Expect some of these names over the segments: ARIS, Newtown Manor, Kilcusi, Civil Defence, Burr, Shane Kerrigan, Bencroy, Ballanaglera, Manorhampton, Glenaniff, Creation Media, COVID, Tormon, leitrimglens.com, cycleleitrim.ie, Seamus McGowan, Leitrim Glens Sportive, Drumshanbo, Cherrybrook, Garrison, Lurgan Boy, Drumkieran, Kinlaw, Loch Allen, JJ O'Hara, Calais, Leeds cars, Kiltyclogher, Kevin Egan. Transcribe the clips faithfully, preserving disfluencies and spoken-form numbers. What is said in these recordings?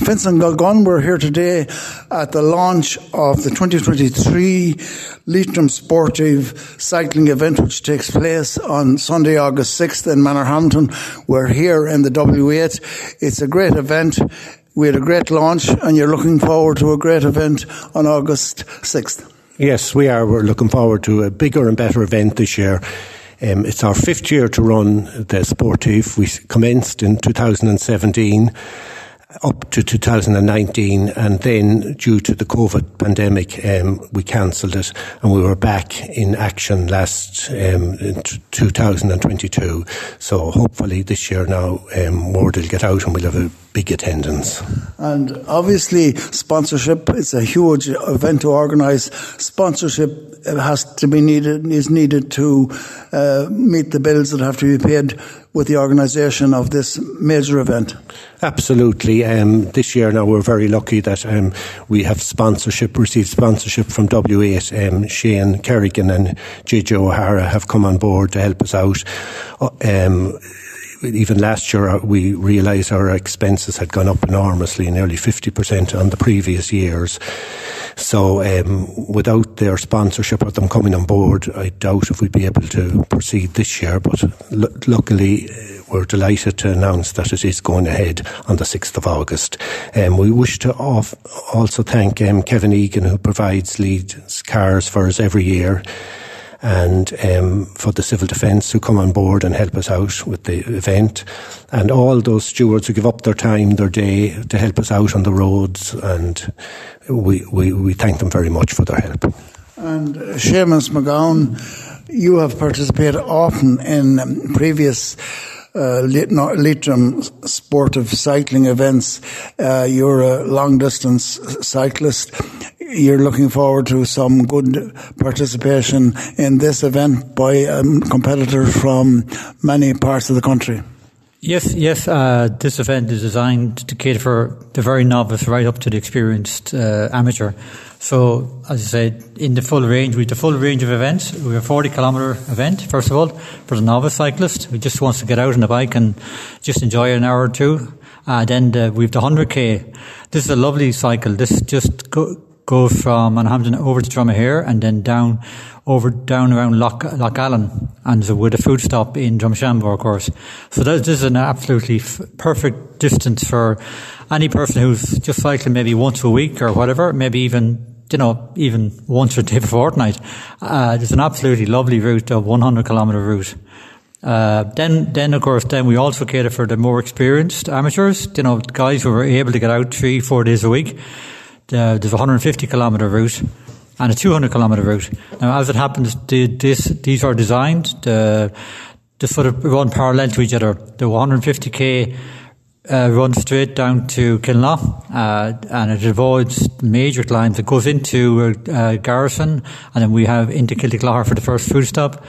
Vincent Gilgunn. We're here today at the launch of the twenty twenty-three Leitrim Sportive cycling event, which takes place on Sunday, August sixth in Manorhampton. We're here in the W eight. It's a great event. We had a great launch, and you're looking forward to a great event on August sixth. Yes, we are. We're looking forward to a bigger and better event this year. Um, it's our fifth year to run the Sportive. We commenced in two thousand seventeen up to two thousand nineteen, and then due to the COVID pandemic, um, we cancelled it, and we were back in action last um, in two thousand twenty-two. So hopefully this year now um, word will get out and we'll have a big attendance. And obviously sponsorship, it's a huge event to organise. Sponsorship has to be needed, is needed to uh, meet the bills that have to be paid with the organisation of this major event. Absolutely. Um, this year now we're very lucky that um, we have sponsorship, received sponsorship from W eight. Um, Shane Kerrigan and J J O'Hara have come on board to help us out. Um, Even last year, we realised our expenses had gone up enormously, nearly fifty percent on the previous years. So um, without their sponsorship or them coming on board, I doubt if we'd be able to proceed this year. But l- luckily, we're delighted to announce that it is going ahead on the sixth of August. Um, we wish to off- also thank um, Kevin Egan, who provides Leeds Cars for us every year, and um, for the Civil Defence who come on board and help us out with the event, and all those stewards who give up their time, their day, to help us out on the roads, and we, we, we thank them very much for their help. And uh, Seamus McGowan, you have participated often in um, previous uh, Leitrim Sportive cycling events. Uh, you're a long-distance cyclist. You're looking forward to some good participation in this event by um, competitors from many parts of the country. Yes, yes. Uh, this event is designed to cater for the very novice right up to the experienced uh, amateur. So, as I said, in the full range, we have the full range of events. We have a forty-kilometre event, first of all, for the novice cyclist who just wants to get out on the bike and just enjoy an hour or two. Uh, then the, we have the one hundred k. This is a lovely cycle. This just go, Go from Manorhampton over to Drumahair and then down over down around Loch, Loch Allen, and so with a food stop in Drumshanbo, of course. So this is an absolutely f- perfect distance for any person who's just cycling maybe once a week or whatever, maybe even, you know, even once or a day per fortnight. Uh, it's an absolutely lovely route, a one hundred kilometre route. Uh, then, then of course, then we also cater for the more experienced amateurs, you know, guys who are able to get out three, four days a week. Uh, there's a one hundred fifty kilometre route and a two hundred kilometre route. Now, as it happens, the, this, these are designed to, to sort of run parallel to each other. The one hundred fifty k uh, runs straight down to Kinlaw, uh, and it avoids major climbs. It goes into uh, Garrison, and then we have into Kiltyclogher for the first food stop.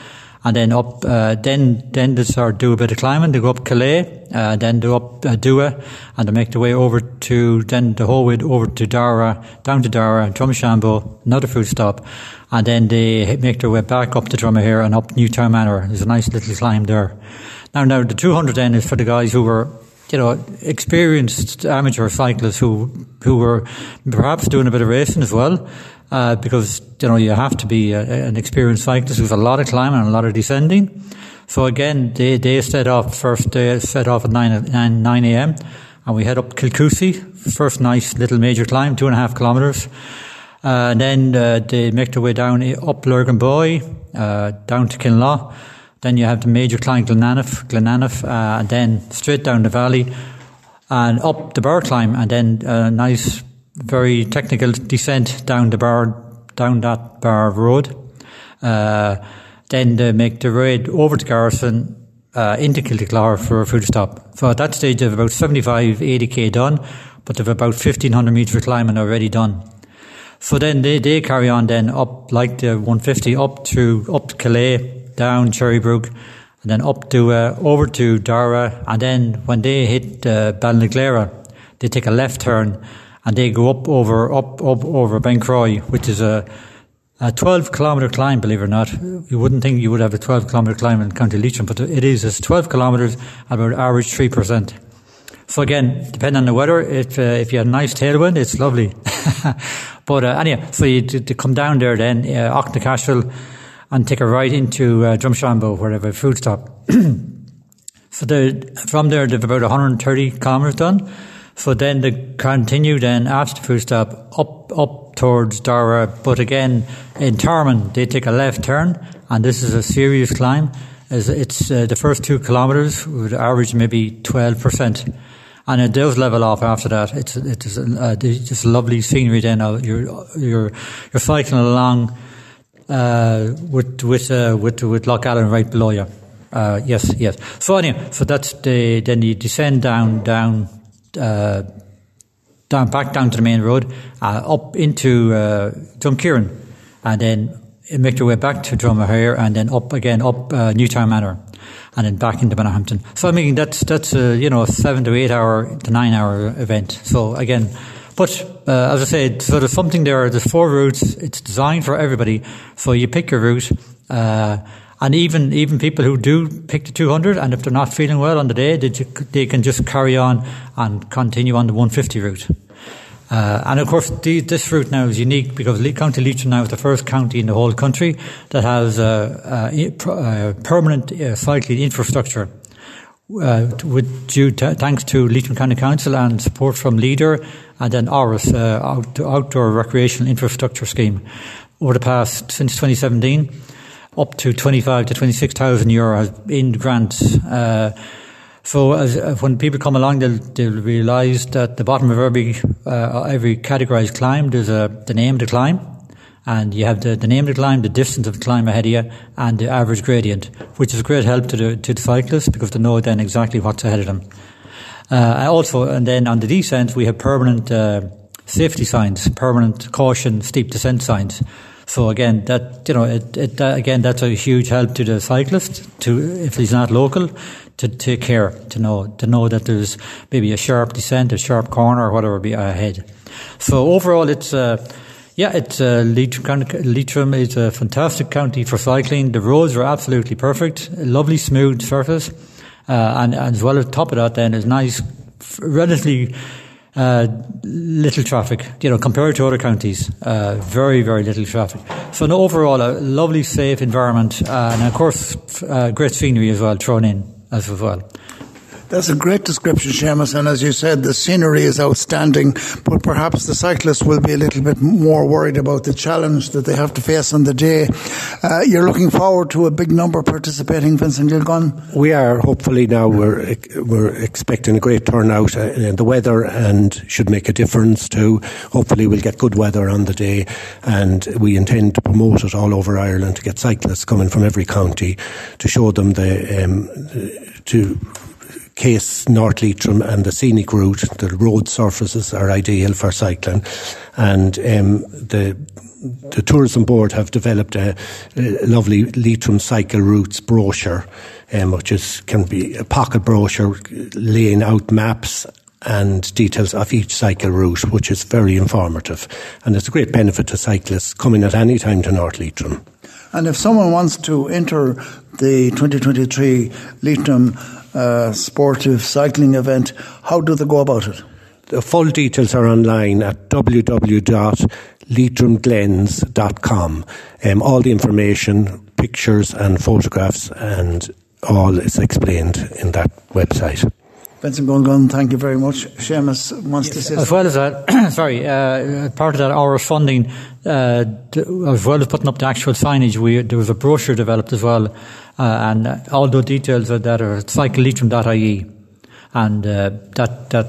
And then up, uh, then, then they start do a bit of climbing. They go up Calais, uh, then do up uh, Dua, and they make the way over to, then the whole way over to Dara, down to Dara, Drumshanbo, another food stop. And then they make their way back up to Drumahair and up Newtown Manor. There's a nice little climb there. Now, now the two hundred then is for the guys who were, you know, experienced amateur cyclists who, who were perhaps doing a bit of racing as well. Uh, because, you know, you have to be a, an experienced cyclist with a lot of climbing and a lot of descending. So again, they, they set off first, they set off at nine a.m. and we head up Kilcusi, first nice little major climb, two and a half kilometres. Uh, and then uh, they make their way down up Lurgan Boy, uh, down to Kinlaw. Then you have the major climb, Glenaniff, Glenaniff, uh, and then straight down the valley and up the Burr climb, and then a nice, very technical descent down the bar, down that bar road. Uh, then they make the raid over to Garrison, uh, into Kiltyclogher for a food stop. So at that stage, they have about seventy-five, eighty k done, but they have about fifteen hundred metres of climbing already done. So then they, they carry on then up, like the one hundred fifty, up to, up to Calais, down Cherrybrook, and then up to, uh, over to Dara. And then when they hit, uh, Ballanaglera, they take a left turn, and they go up over, up, up over Bencroy, which is a, a twelve kilometre climb, believe it or not. You wouldn't think you would have a twelve kilometre climb in County Leitrim, but it is. It's twelve kilometres at about average three percent. So again, depending on the weather, if uh, if you have a nice tailwind, it's lovely. But uh, anyway, so you to, to come down there then, uh, Ochnacashville, and take a ride into uh, Drumshanbo, where they have a food stop. So from there, they've about one hundred thirty kilometres done. So then they continue then after the food stop up up towards Dara. But again, in Tormon, they take a left turn, and this is a serious climb. It's, it's uh, the first two kilometres would average maybe twelve percent. And it does level off after that. It's it's uh, just lovely scenery then. You're, you're, you're cycling along uh, with, with, uh, with, with Loch Allen right below you. Uh, yes, yes. So anyway, so that's the, then you descend down, down, uh, down, back down to the main road, uh, up into, uh, Drumkieran, and then make your way back to Drumahair, and then up again, up, uh, Newtown Manor, and then back into Manorhampton. So I mean, that's, that's, a, you know, a seven to eight hour to nine hour event. So again, but, uh, as I said, so there's something there, there's four routes, it's designed for everybody. So you pick your route, uh, And even even people who do pick the two hundred, and if they're not feeling well on the day, they, they can just carry on and continue on the one fifty route. Uh, and of course, the, this route now is unique because County Leitrim now is the first county in the whole country that has uh, uh, uh, permanent uh, cycling infrastructure. Uh, with due t- thanks to Leitrim County Council and support from LEADER and then ARIS, uh, out, Outdoor Recreational Infrastructure Scheme, over the past since twenty seventeen. Up to twenty-five to twenty-six thousand euros in grants. Uh, so, as, uh, when people come along, they'll, they'll realise that at the bottom of every uh, every categorised climb, there's a the name of the climb, and you have the, the name of the climb, the distance of the climb ahead of you, and the average gradient, which is a great help to the to the cyclists because they know then exactly what's ahead of them. Uh, also, and then on the descent, we have permanent uh, safety signs, permanent caution, steep descent signs. So again, that, you know, it, it, that, again, that's a huge help to the cyclist to, if he's not local, to take care, to know, to know that there's maybe a sharp descent, a sharp corner or whatever be ahead. So overall, it's, uh, yeah, it's, uh, Leitrim, Leitrim is a fantastic county for cycling. The roads are absolutely perfect, a lovely smooth surface. Uh, and, and as well as top of that then is nice, relatively, Uh, little traffic, you know, compared to other counties. Uh, very, very little traffic. So, an overall, a lovely, safe environment, uh, and of course, uh, great scenery as well thrown in as well. That's a great description, Seamus, and as you said, the scenery is outstanding, but perhaps the cyclists will be a little bit more worried about the challenge that they have to face on the day. Uh, you're looking forward to a big number participating, Vincent Gilgunn? We are, hopefully now we're we're expecting a great turnout in the weather and should make a difference too. Hopefully we'll get good weather on the day, and we intend to promote it all over Ireland to get cyclists coming from every county to show them the um, to Case North Leitrim and the scenic route. The road surfaces are ideal for cycling, and um, the the tourism board have developed a, a lovely Leitrim cycle routes brochure, um, which is can be a pocket brochure laying out maps and details of each cycle route, which is very informative, and it's a great benefit to cyclists coming at any time to North Leitrim. And if someone wants to enter the twenty twenty-three Leitrim uh, Sportive Cycling Event, how do they go about it? The full details are online at w w w dot leitrim glens dot com. Um, all the information, pictures and photographs and all is explained in that website. Vincent Gilgunn, thank you very much. Seamus wants yes, to say... As well as that, sorry, uh, part of that our funding, uh, as well as putting up the actual signage, we, there was a brochure developed as well, uh, and all the details of that are at cycle leitrim dot i e, and uh, that that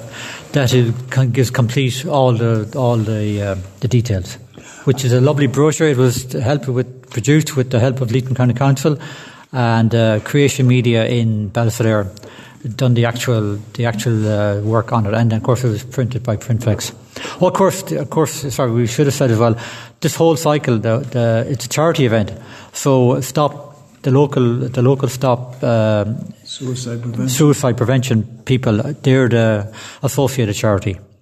that is, gives complete all the all the uh, the details, which is a lovely brochure. It was helped with produced with the help of Leitrim County Council and uh, Creation Media in Ballanaglera. Done the actual the actual uh, work on it, and of course it was printed by Printflex. Oh, of course, of course. Sorry, we should have said as well. This whole cycle, the, the, it's a charity event, so stop the local the local stop um, suicide prevention. suicide prevention people. They're the associated charity.